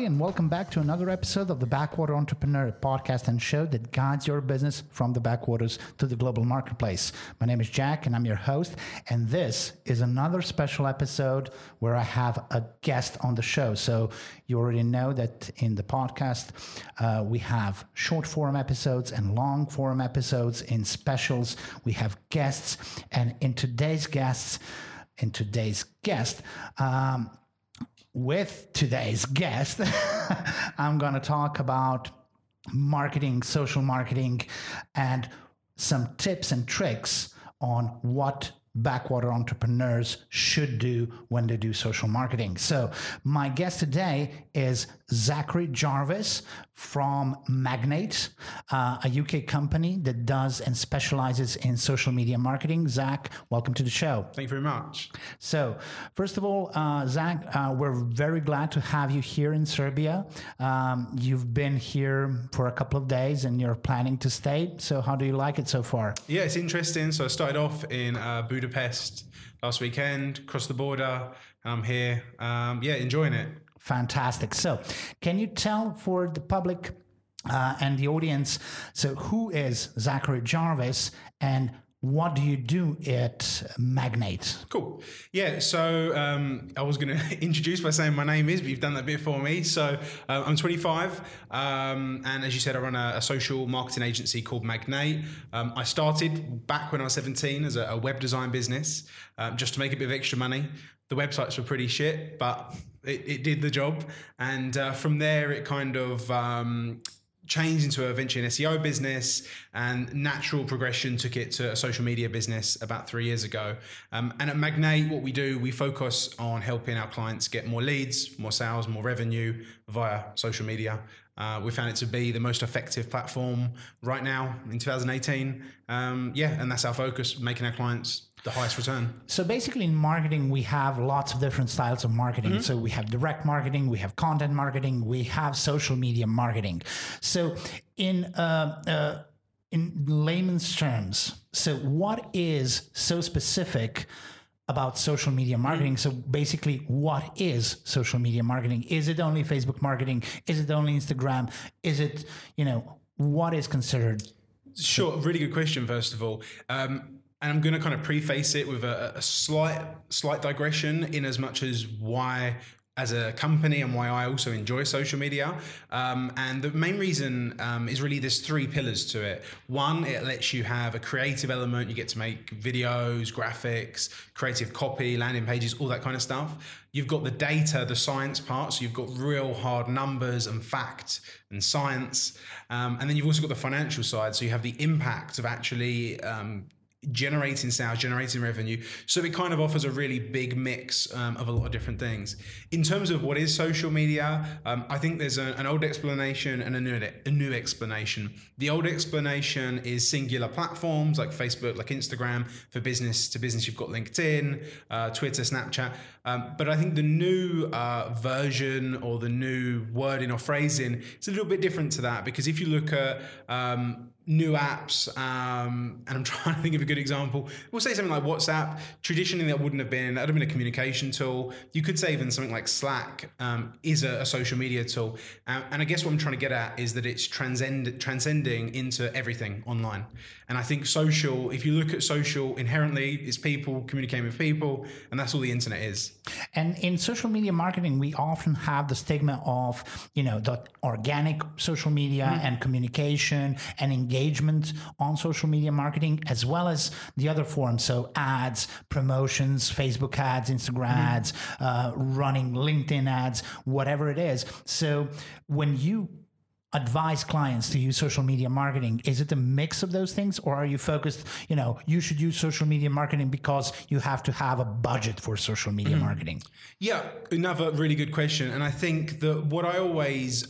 everybody, and welcome back to another episode of the Backwater Entrepreneur, a podcast and show that guides your business from the backwaters to the global marketplace. My name is Jack, and I'm your host, and this is another special episode where I have a guest on the show. So you already know that in the podcast, we have short-form episodes and long-form episodes. In specials, we have guests, and with today's guest, I'm going to talk about marketing, social marketing, and some tips and tricks on what backwater entrepreneurs should do when they do social marketing. So my guest today is Zachary Jarvis from Magnate, a UK company that does and specializes in social media marketing. Zach, welcome to the show. Thank you very much. So first of all, Zach, we're very glad to have you here in Serbia. You've been here for a couple of days and you're planning to stay. So how do you like it so far? Yeah, it's interesting. So I started off in Budapest last weekend, crossed the border. I'm here. Enjoying it. Fantastic. So can you tell for the public and the audience, so who is Zachary Jarvis and what do you do at Magnate? Cool. Yeah, so I was going to introduce by saying my name is, but you've done that bit for me. So I'm 25, and as you said, I run a social marketing agency called Magnate. I started back when I was 17 as a web design business, just to make a bit of extra money. The websites were pretty shit, but it did the job. And from there, it kind of changed into eventually an SEO business, and natural progression took it to a social media business about 3 years ago. And at Magnate, what we do, we focus on helping our clients get more leads, more sales, more revenue via social media. We found it to be the most effective platform right now in 2018. And that's our focus, making our clients the highest return. So basically in marketing, we have lots of different styles of marketing. Mm-hmm. So we have direct marketing, we have content marketing, we have social media marketing. So in layman's terms, so what is so specific about social media marketing? So basically, what is social media marketing? Is it only Facebook marketing? Is it only Instagram? Is it, what is considered? Sure. Really good question, first of all. And I'm going to kind of preface it with a slight digression in as much as why, as a company, and why I also enjoy social media. And the main reason is really there's three pillars to it. One, it lets you have a creative element. You get to make videos, graphics, creative copy, landing pages, all that kind of stuff. You've got the data, the science part. So you've got real hard numbers and fact and science. And then you've also got the financial side. So you have the impact of actually generating sales, generating revenue. So it kind of offers a really big mix of a lot of different things. In terms of what is social media, I think there's an old explanation and a new explanation. The old explanation is singular platforms like Facebook, like Instagram. For business to business, you've got LinkedIn, Twitter, Snapchat. But I think the new version, or the new wording or phrasing, it's a little bit different to that, because if you look at new apps, and I'm trying to think of a good example. We'll say something like WhatsApp. Traditionally, that would have been a communication tool. You could say even something like Slack is a social media tool. And I guess what I'm trying to get at is that it's transcending into everything online. And I think social, if you look at social inherently, it's people communicating with people, and that's all the internet is. And in social media marketing, we often have the stigma of, the organic social media and communication and engagement on social media marketing, as well as the other forms. So ads, promotions, Facebook ads, Instagram ads, running LinkedIn ads, whatever it is. So when you advise clients to use social media marketing, is it a mix of those things, or are you focused, you should use social media marketing because you have to have a budget for social media marketing? Yeah, another really good question. And I think that what I always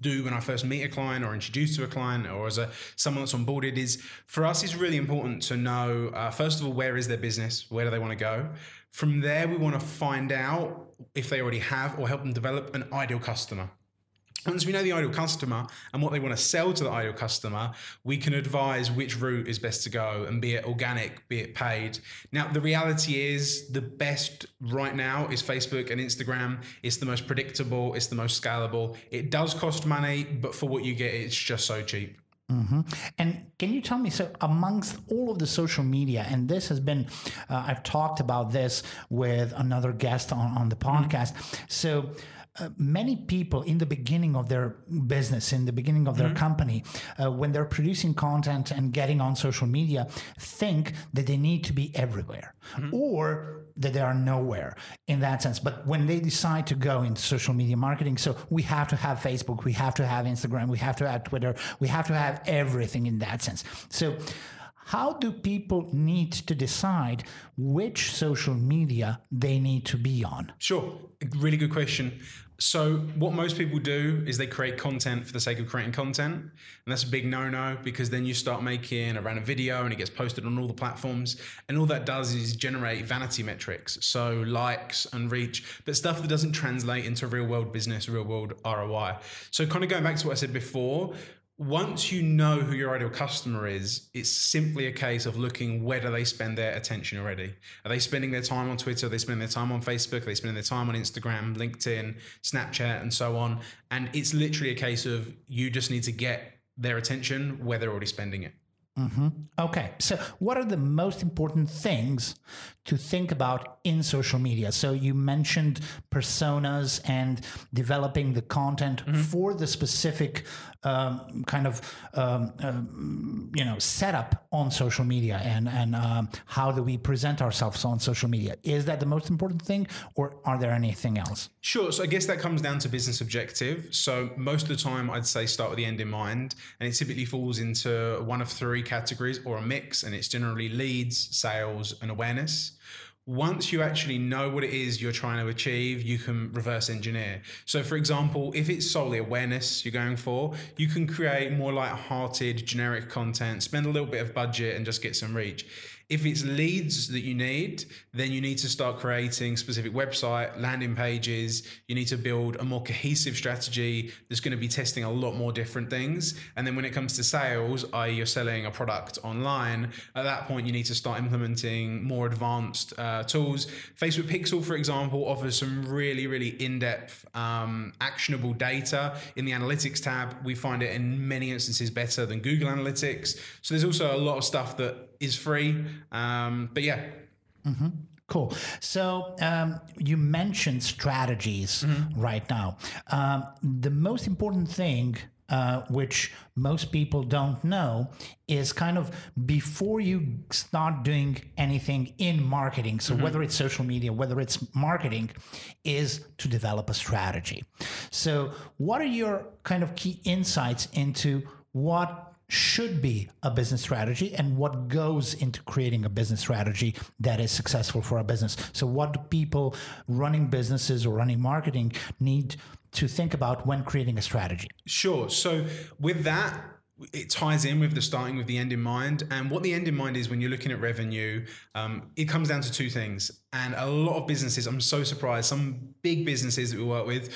do when I first meet a client or introduce to a client, or as someone that's onboarded, is for us it's really important to know, first of all, where is their business? Where do they want to go? From there, we want to find out if they already have, or help them develop, an ideal customer. Once we know the ideal customer and what they want to sell to the ideal customer, we can advise which route is best to go, and be it organic, be it paid. Now, the reality is the best right now is Facebook and Instagram. It's the most predictable. It's the most scalable. It does cost money, but for what you get, it's just so cheap. Mm-hmm. And can you tell me, so amongst all of the social media, and this has been, I've talked about this with another guest on the podcast. Mm-hmm. So many people in the beginning of their business, in the beginning of their mm-hmm. company, when they're producing content and getting on social media, think that they need to be everywhere mm-hmm. or that they are nowhere in that sense. But when they decide to go into social media marketing, so we have to have Facebook, we have to have Instagram, we have to have Twitter, we have to have everything in that sense. So how do people need to decide which social media they need to be on? Sure. Really good question. So what most people do is they create content for the sake of creating content. And that's a big no-no, because then you start making a random video and it gets posted on all the platforms. And all that does is generate vanity metrics. So likes and reach, but stuff that doesn't translate into real world business, real world ROI. So kind of going back to what I said before, once you know who your ideal customer is, it's simply a case of looking where do they spend their attention already. Are they spending their time on Twitter? Are they spending their time on Facebook? Are they spending their time on Instagram, LinkedIn, Snapchat, and so on? And it's literally a case of you just need to get their attention where they're already spending it. Mm-hmm. Okay. So what are the most important things to think about in social media? So you mentioned personas and developing the content mm-hmm. for the specific setup on social media, and how do we present ourselves on social media? Is that the most important thing, or are there anything else? Sure. So I guess that comes down to business objective. So most of the time I'd say start with the end in mind, and it typically falls into one of three categories or a mix, and it's generally leads, sales, and awareness. Once you actually know what it is you're trying to achieve, you can reverse engineer. So for example, if it's solely awareness you're going for, you can create more lighthearted, generic content, spend a little bit of budget and just get some reach. If it's leads that you need, then you need to start creating specific website, landing pages. You need to build a more cohesive strategy that's going to be testing a lot more different things. And then when it comes to sales, i.e. you're selling a product online, at that point you need to start implementing more advanced tools. Facebook Pixel, for example, offers some really, really in-depth actionable data in the analytics tab. We find it in many instances better than Google Analytics. So there's also a lot of stuff that is free. But yeah. Mm-hmm. Cool. So you mentioned strategies mm-hmm. right now. The most important thing, which most people don't know, is kind of before you start doing anything in marketing, so mm-hmm. whether it's social media, whether it's marketing, is to develop a strategy. So what are your kind of key insights into what should be a business strategy and what goes into creating a business strategy that is successful for a business? So what do people running businesses or running marketing need to think about when creating a strategy? Sure. So with that, it ties in with the starting with the end in mind. And what the end in mind is when you're looking at revenue, it comes down to two things. And a lot of businesses, I'm so surprised, some big businesses that we work with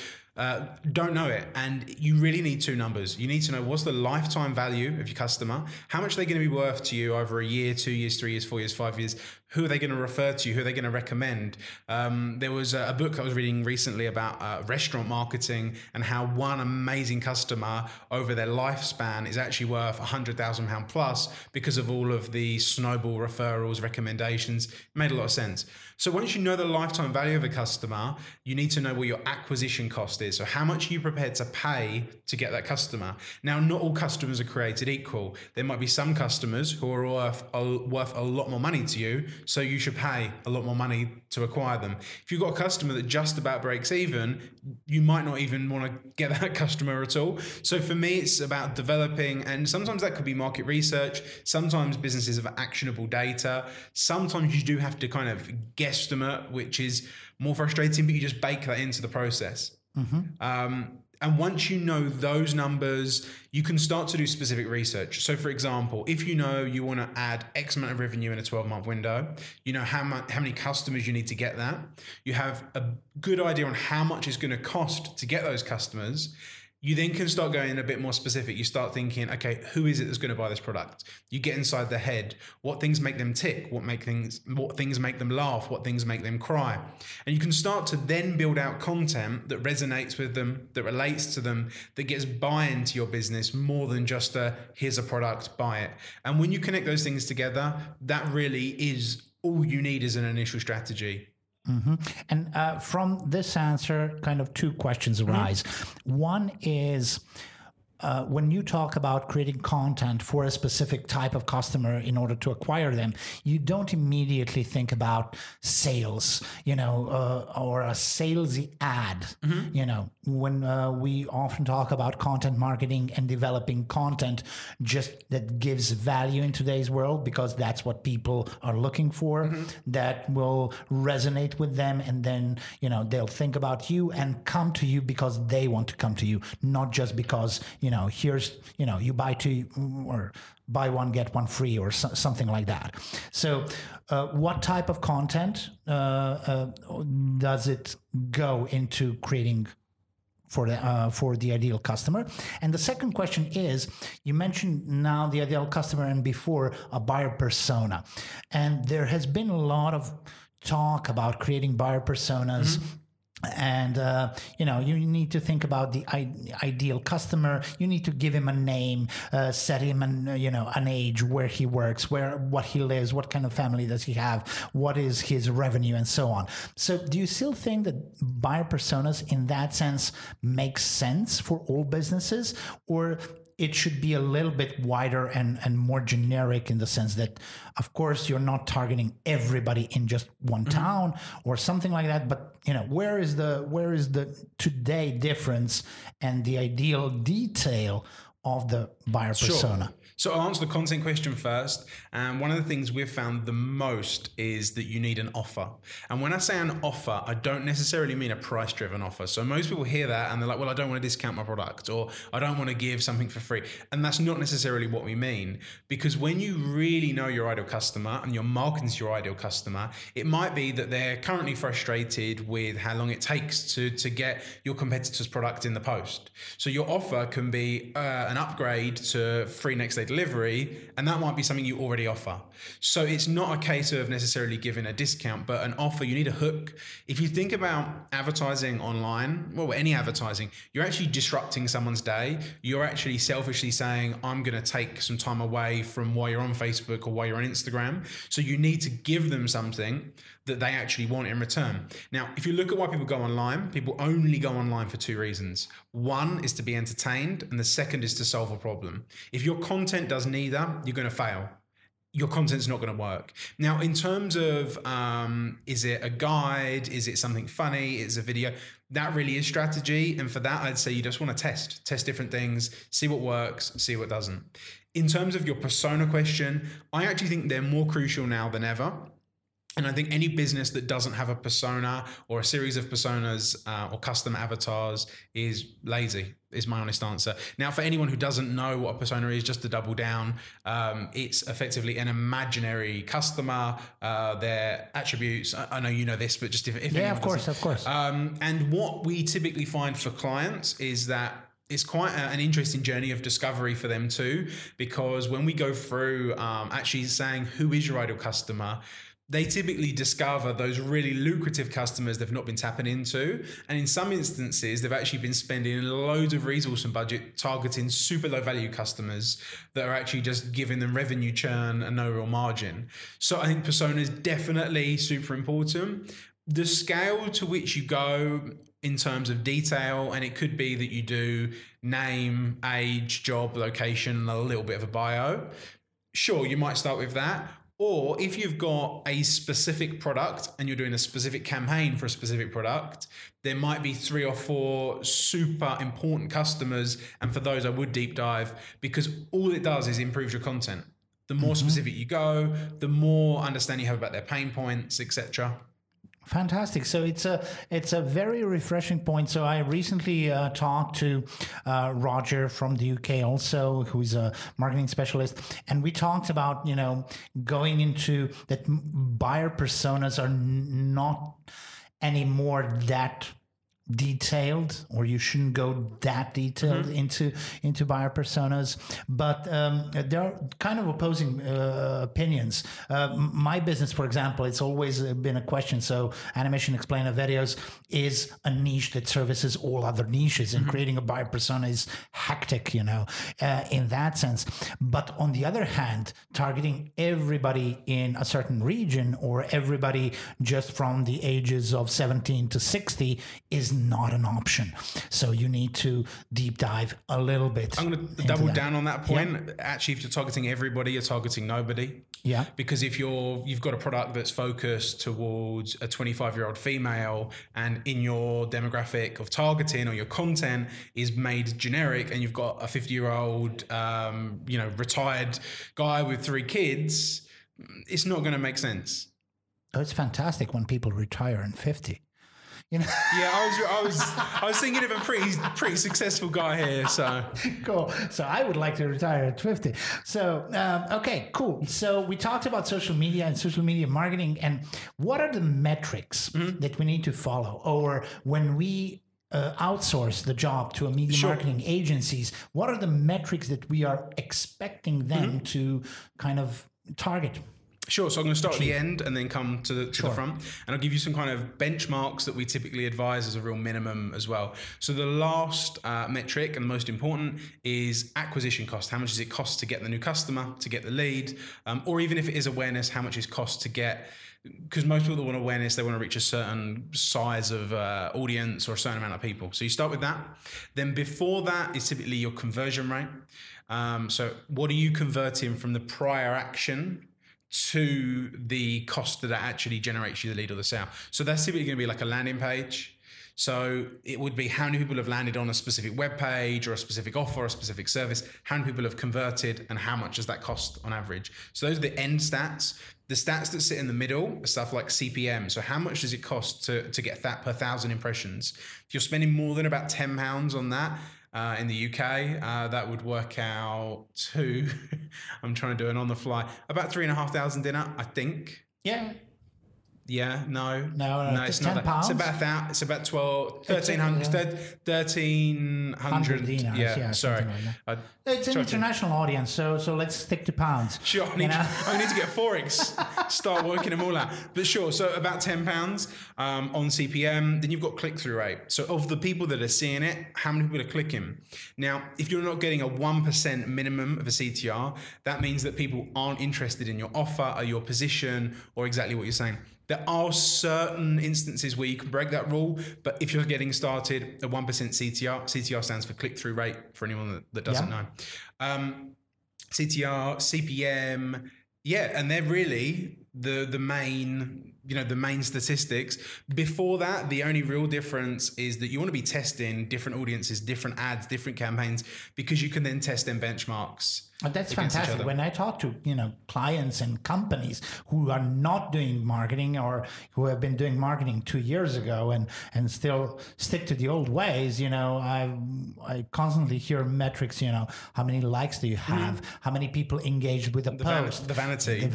don't know it. And you really need two numbers. You need to know what's the lifetime value of your customer, how much they're going to be worth to you over a year, 2 years, 3 years, 4 years, 5 years. Who are they going to refer to? Who are they going to recommend? There was a book I was reading recently about restaurant marketing and how one amazing customer over their lifespan is actually worth £100,000 plus because of all of the snowball referrals, recommendations. It made a lot of sense. So once you know the lifetime value of a customer, you need to know what your acquisition cost is. So how much are you prepared to pay to get that customer? Now, not all customers are created equal. There might be some customers who are worth a lot more money to you, so you should pay a lot more money to acquire them. If you've got a customer that just about breaks even, you might not even want to get that customer at all. So for me, it's about developing, and sometimes that could be market research. Sometimes businesses have actionable data. Sometimes you do have to kind of guesstimate, which is more frustrating, but you just bake that into the process. Mm-hmm. And once you know those numbers, you can start to do specific research. So for example, if you know you want to add X amount of revenue in a 12-month window, you know how many customers you need to get that. You have a good idea on how much it's going to cost to get those customers. You then can start going a bit more specific. You start thinking, okay, who is it that's going to buy this product? You get inside the head. What things make them tick? What things make them laugh? What things make them cry? And you can start to then build out content that resonates with them, that relates to them, that gets buy-in to your business more than just a, here's a product, buy it. And when you connect those things together, that really is all you need as an initial strategy. Mm-hmm. And from this answer, kind of two questions arise. Mm-hmm. One is when you talk about creating content for a specific type of customer in order to acquire them, you don't immediately think about sales, or a salesy ad. Mm-hmm. When we often talk about content marketing and developing content just that gives value in today's world, because that's what people are looking for, mm-hmm. that will resonate with them. And then, they'll think about you and come to you because they want to come to you, not just because you buy two or buy one, get one free or something like that. So what type of content does it go into creating for the ideal customer? And the second question is, you mentioned now the ideal customer and before a buyer persona. And there has been a lot of talk about creating buyer personas. Mm-hmm. And, you need to think about the ideal customer. You need to give him a name, set him an age, where he works, what he lives, what kind of family does he have, what is his revenue, and so on. So do you still think that buyer personas in that sense make sense for all businesses, or it should be a little bit wider and more generic, in the sense that, of course, you're not targeting everybody in just one mm-hmm. town or something like that, but where is the today difference and the ideal detail of the buyer persona? Sure. So I'll answer the content question first. And one of the things we've found the most is that you need an offer. And when I say an offer, I don't necessarily mean a price-driven offer. So most people hear that and they're like, well, I don't want to discount my product, or I don't want to give something for free. And that's not necessarily what we mean, because when you really know your ideal customer and you're marketing to your ideal customer, it might be that they're currently frustrated with how long it takes to get your competitor's product in the post. So your offer can be an upgrade to free next day delivery, and that might be something you already offer. So it's not a case of necessarily giving a discount, but an offer. You need a hook. If you think about advertising online, well, any advertising, you're actually disrupting someone's day. You're actually selfishly saying, I'm going to take some time away from while you're on Facebook or while you're on Instagram. So you need to give them something that they actually want in return. Now, if you look at why people go online, people only go online for two reasons. One is to be entertained, and the second is to solve a problem. If your content does neither, you're going to fail. Your content's not going to work. Now, in terms of, is it a guide? Is it something funny? Is it a video? That really is strategy. And for that, I'd say you just want to test different things, see what works, see what doesn't. In terms of your persona question, I actually think they're more crucial now than ever. And I think any business that doesn't have a persona or a series of personas or custom avatars is lazy, is my honest answer. Now, for anyone who doesn't know what a persona is, just to double down, it's effectively an imaginary customer, their attributes. I know you know this, but just if yeah, of course. And what we typically find for clients is that it's quite an interesting journey of discovery for them too, because when we go through actually saying who is your ideal customer, they typically discover those really lucrative customers they've not been tapping into. And in some instances, they've actually been spending loads of resource and budget targeting super low value customers that are actually just giving them revenue churn and no real margin. So I think persona is definitely super important. The scale to which you go in terms of detail, and it could be that you do name, age, job, location, and a little bit of a bio. Sure, you might start with that. Or if you've got a specific product and you're doing a specific campaign for a specific product, there might be 3 or 4 super important customers. And for those, I would deep dive, because all it does is improve your content. The more mm-hmm. specific you go, the more understanding you have about their pain points, etc. Fantastic. So it's a very refreshing point. So I recently talked to Roger from the UK also, who's a marketing specialist. And we talked about, going into that buyer personas are not anymore that detailed, or you shouldn't go that detailed into buyer personas, but they're kind of opposing opinions. My business, for example, it's always been a question. So animation explainer videos is a niche that services all other niches, and creating a buyer persona is hectic, in that sense. But on the other hand, targeting everybody in a certain region or everybody just from the ages of 17 to 60 is not an option. So you need to deep dive a little bit. I'm going to double down on that point. Yeah. Actually, if you're targeting everybody, you're targeting nobody. Yeah. Because if you've got a product that's focused towards a 25-year-old female, and in your demographic of targeting or your content is made generic, and you've got a 50-year-old, retired guy with 3 kids, it's not going to make sense. Oh, it's fantastic when people retire in 50. Yeah, I was thinking of a pretty successful guy here. So cool. So I would like to retire at 50. So okay, cool. So we talked about social media and social media marketing, and what are the metrics that we need to follow, or when we outsource the job to a media marketing agencies? What are the metrics that we are expecting them to kind of target? Sure. So I'm going to start at the end and then come to the front, and I'll give you some kind of benchmarks that we typically advise as a real minimum as well. So the last metric and most important is acquisition cost. How much does it cost to get the new customer, to get the lead, or even if it is awareness, how much it costs to get? Because most people that want awareness, they want to reach a certain size of audience or a certain amount of people. So you start with that. Then before that is typically your conversion rate. So what are you converting from the prior action to the cost that actually generates you the lead or the sale? So that's typically going to be like a landing page. So it would be how many people have landed on a specific web page or a specific offer or a specific service, how many people have converted, and how much does that cost on average. So those are the end stats. The stats that sit in the middle are stuff like CPM. So how much does it cost to get that per 1,000 impressions? If you're spending more than about £10 on that, in the UK, that would work out to, I'm trying to do it on the fly, about 3,500 dinner, I think. Yeah. Yeah, no, it's not that. It's about it's about 1,300 dinars, yeah, sorry. Like it's an international audience, so let's stick to pounds. Sure, I need to get Forex, start working them all out. But sure, so about £10 on CPM. Then you've got click-through rate. So of the people that are seeing it, how many people are clicking? Now, if you're not getting a 1% minimum of a CTR, that means that people aren't interested in your offer or your position or exactly what you're saying. There are certain instances where you can break that rule, but if you're getting started, a 1% CTR stands for click-through rate for anyone that doesn't know. CTR, CPM, and they're really the main, the main statistics. Before that, the only real difference is that you want to be testing different audiences, different ads, different campaigns, because you can then test them benchmarks. But that's fantastic. When I talk to, clients and companies who are not doing marketing or who have been doing marketing 2 years ago and still stick to the old ways, I constantly hear metrics, how many likes do you have? How many people engaged with the post? The vanity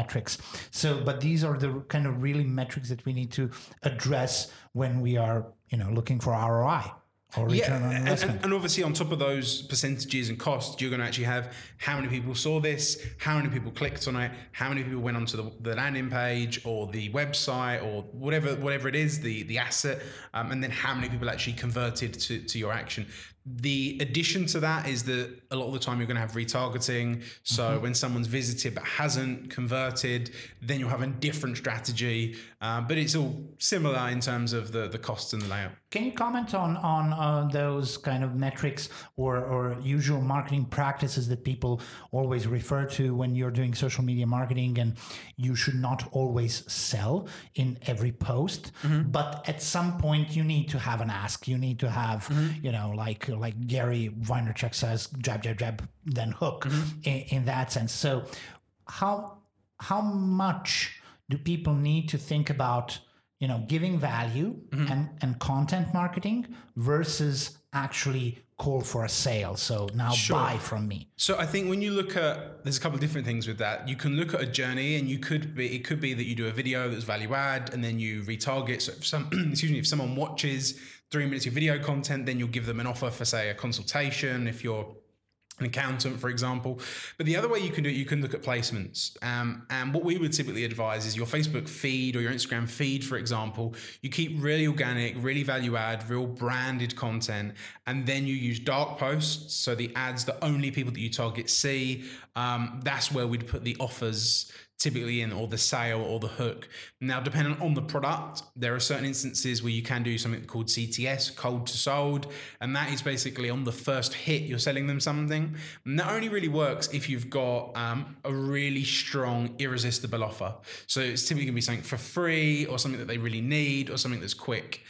metrics. So, but these are the kind of really metrics that we need to address when we are, looking for ROI. Or return on investment. And obviously on top of those percentages and costs, you're going to actually have how many people saw this, how many people clicked on it, how many people went onto the landing page or the website or whatever it is, the asset, and then how many people actually converted to your action. The addition to that is that a lot of the time you're going to have retargeting. So when someone's visited but hasn't converted, then you'll have a different strategy. But it's all similar in terms of the costs and the layout. Can you comment on those kind of metrics or usual marketing practices that people always refer to when you're doing social media marketing? And you should not always sell in every post, but at some point you need to have an ask. You need to have, like Gary Vaynerchuk says, jab, jab, jab, then hook in that sense. So how much do people need to think about, giving value and content marketing versus actually call for a sale. So now buy from me. So I think when you look at, there's a couple of different things with that. You can look at a journey, and you could be, it could be that you do a video that's value add and then you retarget. So if if someone watches 3 minutes of video content, then you'll give them an offer for, say, a consultation, if you're an accountant, for example. But the other way you can do it, you can look at placements. And what we would typically advise is your Facebook feed or your Instagram feed, for example, you keep really organic, really value add, real branded content. And then you use dark posts. So the ads that only people that you target see, that's where we'd put the offers typically in, or the sale, or the hook. Now, depending on the product, there are certain instances where you can do something called CTS, cold to sold. And that is basically on the first hit, you're selling them something. And that only really works if you've got a really strong, irresistible offer. So it's typically gonna be something for free, or something that they really need, or something that's quick.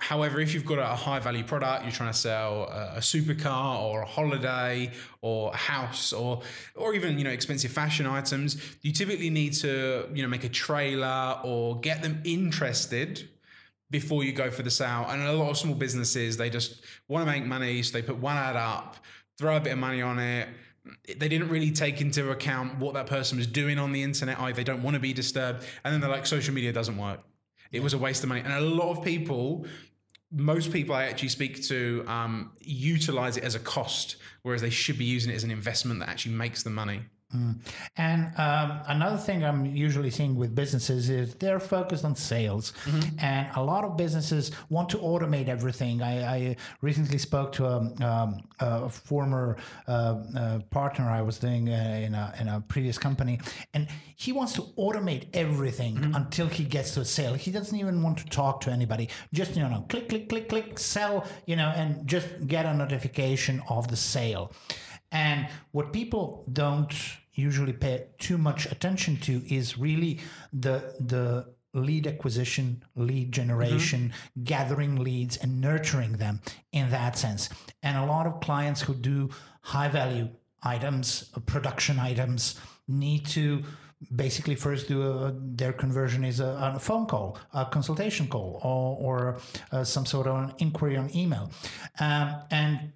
However, if you've got a high value product, you're trying to sell a supercar or a holiday or a house, or even, you know, expensive fashion items, you typically need to, you know, make a trailer or get them interested before you go for the sale. And a lot of small businesses, they just want to make money. So they put one ad up, throw a bit of money on it. They didn't really take into account what that person was doing on the internet. Either they don't want to be disturbed. And then they're like, social media doesn't work. It was a waste of money. And a lot of people, most people I actually speak to, utilize it as a cost, whereas they should be using it as an investment that actually makes them money. And another thing I'm usually seeing with businesses is they're focused on sales. Mm-hmm. And a lot of businesses want to automate everything. I recently spoke to a former partner I was doing in a previous company, and he wants to automate everything until he gets to a sale. He doesn't even want to talk to anybody. Just, you know, click, click, click, click, sell, you know, and just get a notification of the sale. And what people don't usually pay too much attention to is really the lead acquisition, lead generation, gathering leads and nurturing them in that sense. And a lot of clients who do high value items, production items, need to basically first do their conversion is a phone call, a consultation call, or some sort of an inquiry on email. And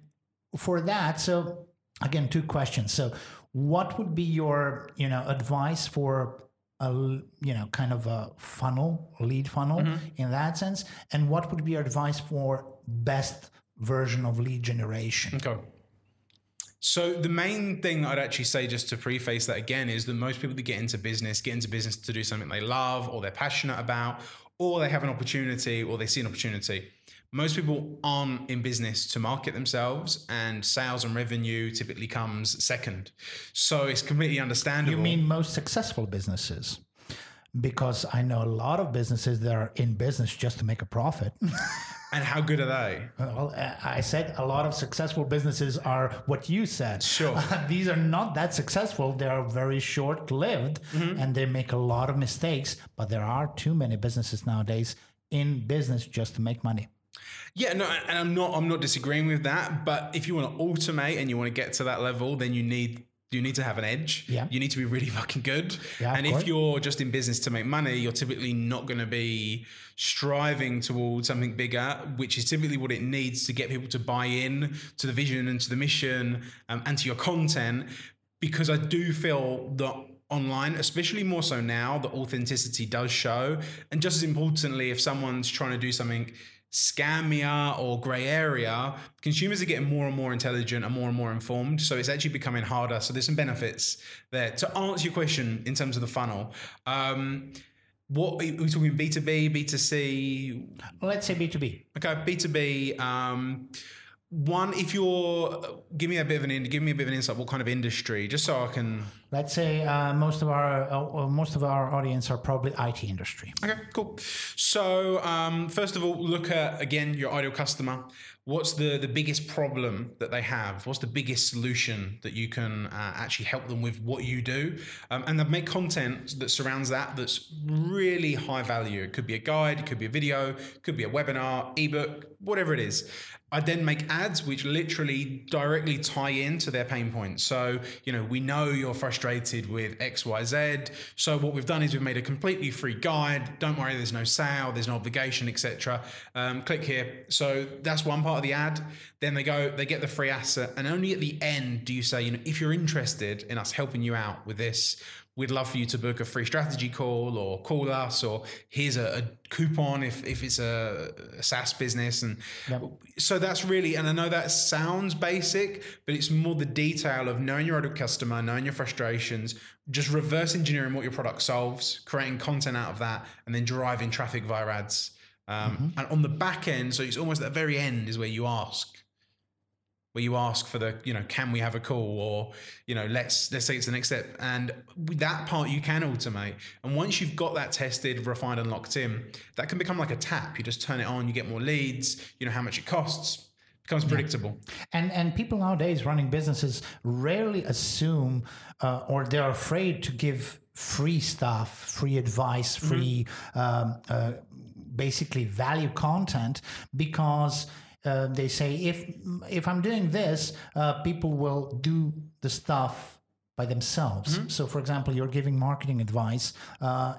for that, so... Again, two questions. So what would be your, you know, advice for a, you know, kind of a funnel, lead funnel in that sense? And what would be your advice for best version of lead generation? Okay. So the main thing I'd actually say, just to preface that again, is that most people that get into business to do something they love or they're passionate about, or they have an opportunity, or they see an opportunity. Most people aren't in business to market themselves, and sales and revenue typically comes second. So it's completely understandable. You mean most successful businesses? Because I know a lot of businesses that are in business just to make a profit. And how good are they? Well, I said a lot of successful businesses are what you said. Sure. These are not that successful. They are very short-lived and they make a lot of mistakes. But there are too many businesses nowadays in business just to make money. Yeah, no, and I'm not disagreeing with that. But if you want to automate and you want to get to that level, then you need to have an edge. Yeah. You need to be really fucking good. Yeah, and if you're just in business to make money, you're typically not going to be striving towards something bigger, which is typically what it needs to get people to buy in to the vision and to the mission and to your content. Because I do feel that online, especially more so now, the authenticity does show. And just as importantly, if someone's trying to do something scammier or gray area, consumers are getting more and more intelligent and more informed. So it's actually becoming harder. So there's some benefits there. To answer your question in terms of the funnel, what are we talking, B2B, B2C? Let's say B2B. Okay, B2B. One, if you're, give me a bit of an insight. What kind of industry, just so I can. Let's say most of our audience are probably IT industry. Okay, cool. So first of all, look at again your ideal customer. What's the biggest problem that they have? What's the biggest solution that you can actually help them with? What you do, and then make content that surrounds that. That's really high value. It could be a guide, it could be a video, it could be a webinar, ebook, whatever it is. I then make ads which literally directly tie into their pain points. So, you know, we know you're frustrated with X, Y, Z. So what we've done is we've made a completely free guide. Don't worry, there's no sale, there's no obligation, etc. Click here. So that's one part part of the ad, then they go, they get the free asset. And only at the end do you say, you know, if you're interested in us helping you out with this, we'd love for you to book a free strategy call or call us, or here's a coupon if it's a SaaS business. And so that's really, and I know that sounds basic, but it's more the detail of knowing your ideal customer, knowing your frustrations, just reverse engineering what your product solves, creating content out of that, and then driving traffic via ads. And on the back end, so it's almost at the very end is where you ask for the, you know, can we have a call, or, you know, let's say it's the next step. And that part you can automate. And once you've got that tested, refined and locked in, that can become like a tap. You just turn it on, you get more leads, you know how much it costs, it becomes predictable. Yeah. And people nowadays running businesses rarely assume or they're afraid to give free stuff, free advice, free basically value content, because they say, if I'm doing this, people will do the stuff by themselves. Mm-hmm. So, for example, you're giving marketing advice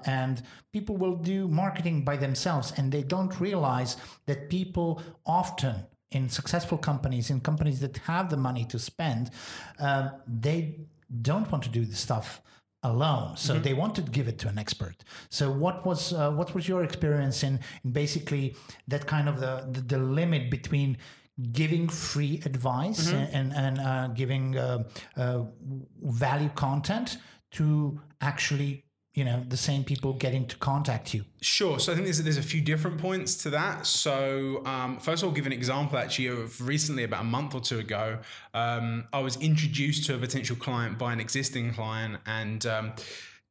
and people will do marketing by themselves, and they don't realize that people often in successful companies, in companies that have the money to spend, they don't want to do the stuff alone. So they want to give it to an expert. So what was your experience in basically that kind of the limit between giving free advice and giving value content to actually, you know, the same people getting to contact you? Sure. So I think there's a few different points to that. So first I'll give an example actually of recently, about a month or two ago, I was introduced to a potential client by an existing client, and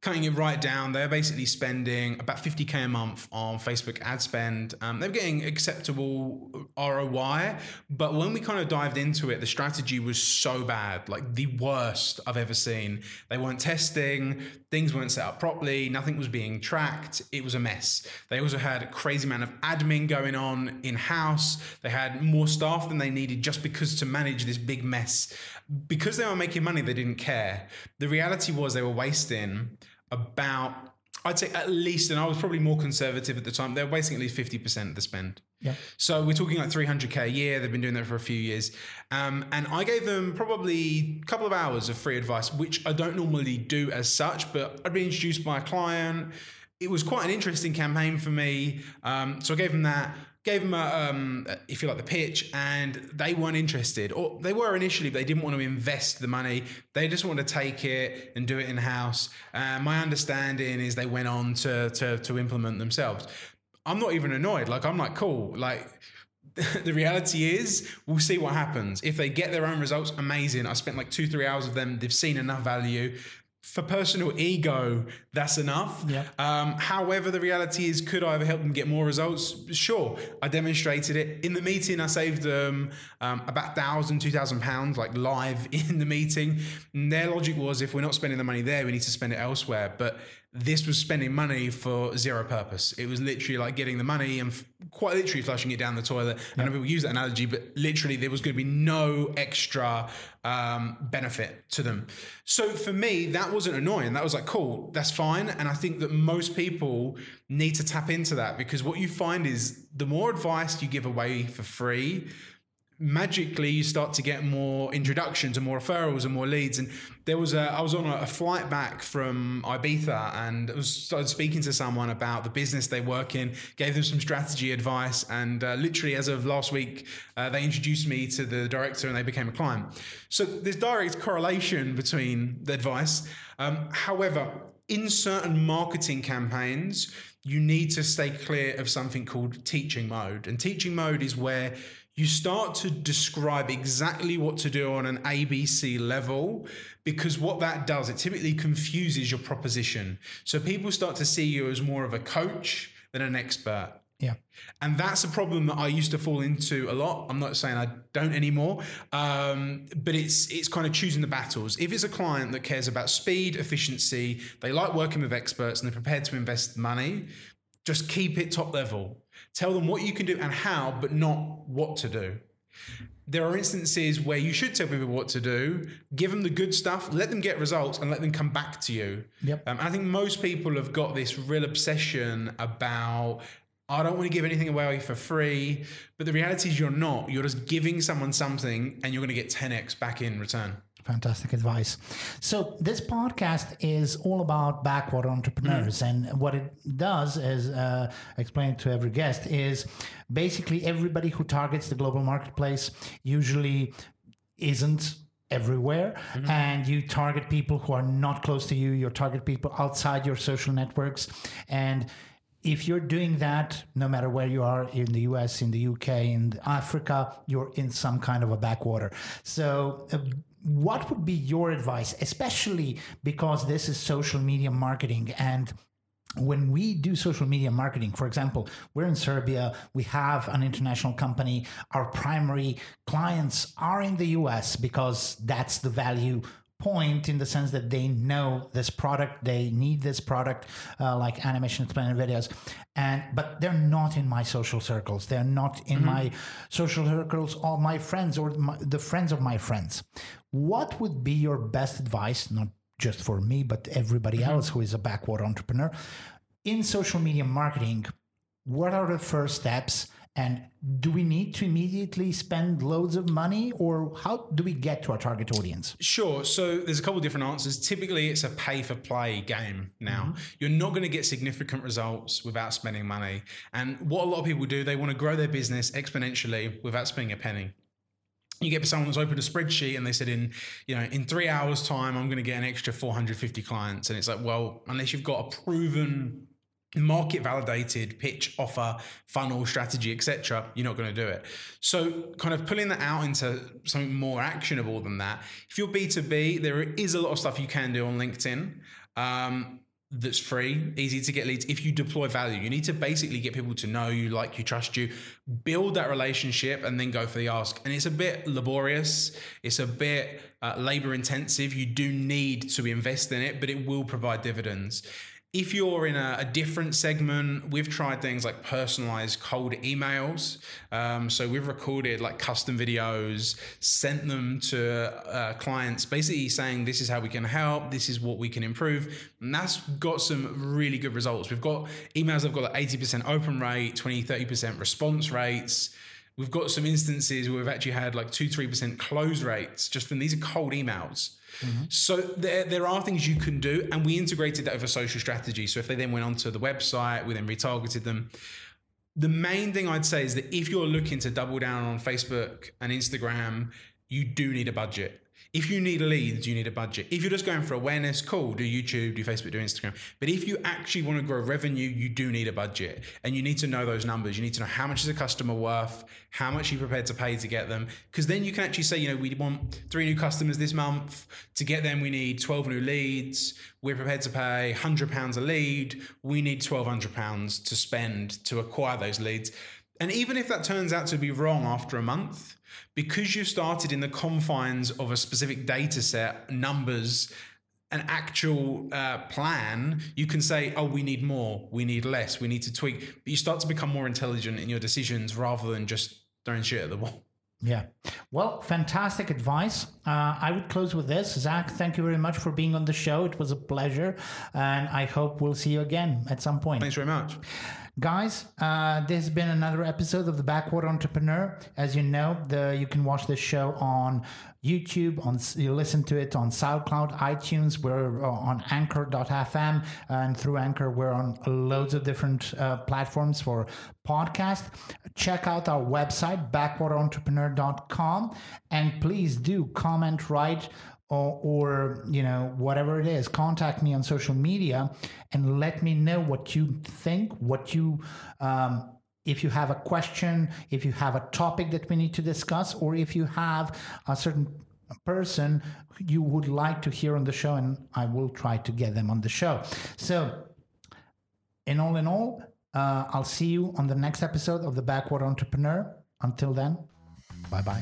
cutting it right down, they're basically spending about $50K a month on Facebook ad spend. They're getting acceptable ROI, but when we kind of dived into it, the strategy was so bad, like the worst I've ever seen. They weren't testing, things weren't set up properly, nothing was being tracked. It was a mess. They also had a crazy amount of admin going on in-house. They had more staff than they needed just because to manage this big mess. Because they were making money, they didn't care. The reality was they were wasting about, I'd say at least, and I was probably more conservative at the time, they're wasting at least 50% of the spend. Yeah. So we're talking like $300K a year. They've been doing that for a few years. And I gave them probably a couple of hours of free advice, which I don't normally do as such, but I'd been introduced by a client. It was quite an interesting campaign for me. So I gave them that. Gave them, if you like, the pitch, and they weren't interested, or they were initially, but they didn't want to invest the money. They just wanted to take it and do it in-house. My understanding is they went on to implement themselves. I'm not even annoyed. Like, I'm like, cool. Like, the reality is we'll see what happens. If they get their own results, amazing. I spent like 2-3 hours with them. They've seen enough value. For personal ego, that's enough. Yeah. However, the reality is, could I have helped them get more results? Sure. I demonstrated it. In the meeting, I saved them about £1,000-2,000 like live in the meeting. And their logic was, if we're not spending the money there, we need to spend it elsewhere. But this was spending money for zero purpose. It was literally like getting the money and quite literally flushing it down the toilet. Yeah. I know people use that analogy, but literally there was going to be no extra benefit to them. So for me, that wasn't annoying. That was like, cool, that's fine. And I think that most people need to tap into that, because what you find is the more advice you give away for free, magically you start to get more introductions and more referrals and more leads. And there was I was on a flight back from Ibiza, and started speaking to someone about the business they work in, gave them some strategy advice, and literally as of last week, they introduced me to the director and they became a client. So there's direct correlation between the advice. However, in certain marketing campaigns, you need to stay clear of something called teaching mode. And teaching mode is where you start to describe exactly what to do on an ABC level, because what that does, it typically confuses your proposition. So people start to see you as more of a coach than an expert. Yeah. And that's a problem that I used to fall into a lot. I'm not saying I don't anymore, but it's kind of choosing the battles. If it's a client that cares about speed, efficiency, they like working with experts and they're prepared to invest money, just keep it top level. Tell them what you can do and how, but not what to do. There are instances where you should tell people what to do, give them the good stuff, let them get results, and let them come back to you. Yep. I think most people have got this real obsession about I don't want to give anything away for free, but the reality is you're not. You're just giving someone something and you're going to get 10x back in return. Fantastic advice. So this podcast is all about backwater entrepreneurs. And what it does is, explain to every guest, is basically everybody who targets the global marketplace usually isn't everywhere. And you target people who are not close to you. You target people outside your social networks. And if you're doing that, no matter where you are, in the US, in the UK, in Africa, you're in some kind of a backwater. So what would be your advice, especially because this is social media marketing? And when we do social media marketing, for example, we're in Serbia, we have an international company. Our primary clients are in the US because that's the value point, in the sense that they know this product, they need this product, like animation explainer videos, but they're not in my social circles. They're not in my social circles, or my friends, or the friends of my friends. What would be your best advice, not just for me, but everybody else who is a backwater entrepreneur in social media marketing? What are the first steps? And do we need to immediately spend loads of money, or how do we get to our target audience? Sure. So there's a couple of different answers. Typically, it's a pay for play game now. You're not going to get significant results without spending money. And what a lot of people do, they want to grow their business exponentially without spending a penny. You get someone who's opened a spreadsheet and they said in 3 hours time, I'm going to get an extra 450 clients. And it's like, well, unless you've got a proven market validated pitch, offer, funnel, strategy, etc., you're not going to do it. So kind of pulling that out into something more actionable than that. If you're B2B, there is a lot of stuff you can do on LinkedIn that's free, easy to get leads. If you deploy value, you need to basically get people to know you, like you, trust you, build that relationship, and then go for the ask. And it's a bit laborious. It's a bit labor intensive. You do need to invest in it, but it will provide dividends. If you're in a different segment, we've tried things like personalized cold emails. So we've recorded like custom videos, sent them to clients, basically saying, this is how we can help, this is what we can improve. And that's got some really good results. We've got emails that have got like 80% open rate, 20, 30% response rates. We've got some instances where we've actually had like 2, 3% close rates just from these are cold emails. So there are things you can do, and we integrated that with a social strategy. So if they then went onto the website, we then retargeted them. The main thing I'd say is that if you're looking to double down on Facebook and Instagram, you do need a budget. If you need leads, you need a budget. If you're just going for awareness, cool, do YouTube, do Facebook, do Instagram. But if you actually want to grow revenue, you do need a budget, and you need to know those numbers. You need to know how much is a customer worth, how much you're prepared to pay to get them. Because then you can actually say, we want 3 new customers this month. To get them, we need 12 new leads. We're prepared to pay £100 a lead. We need £1,200 to spend to acquire those leads. And even if that turns out to be wrong after a month, because you started in the confines of a specific data set, numbers, an actual plan, you can say, we need more, we need less, we need to tweak. But you start to become more intelligent in your decisions rather than just throwing shit at the wall. Yeah. Well, fantastic advice. I would close with this. Zach, thank you very much for being on the show. It was a pleasure. And I hope we'll see you again at some point. Thanks very much. Guys, this has been another episode of The Backwater Entrepreneur. As you know, you can watch this show on YouTube, you listen to it on SoundCloud, iTunes, we're on Anchor.fm, and through Anchor, we're on loads of different platforms for podcasts. Check out our website, backwaterentrepreneur.com, and please do comment, write, or whatever it is, contact me on social media and let me know what you think, if you have a question, if you have a topic that we need to discuss, or if you have a certain person you would like to hear on the show, and I will try to get them on the show. So in all, I'll see you on the next episode of The Backwater Entrepreneur. Until then, bye-bye.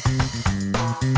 Thank you.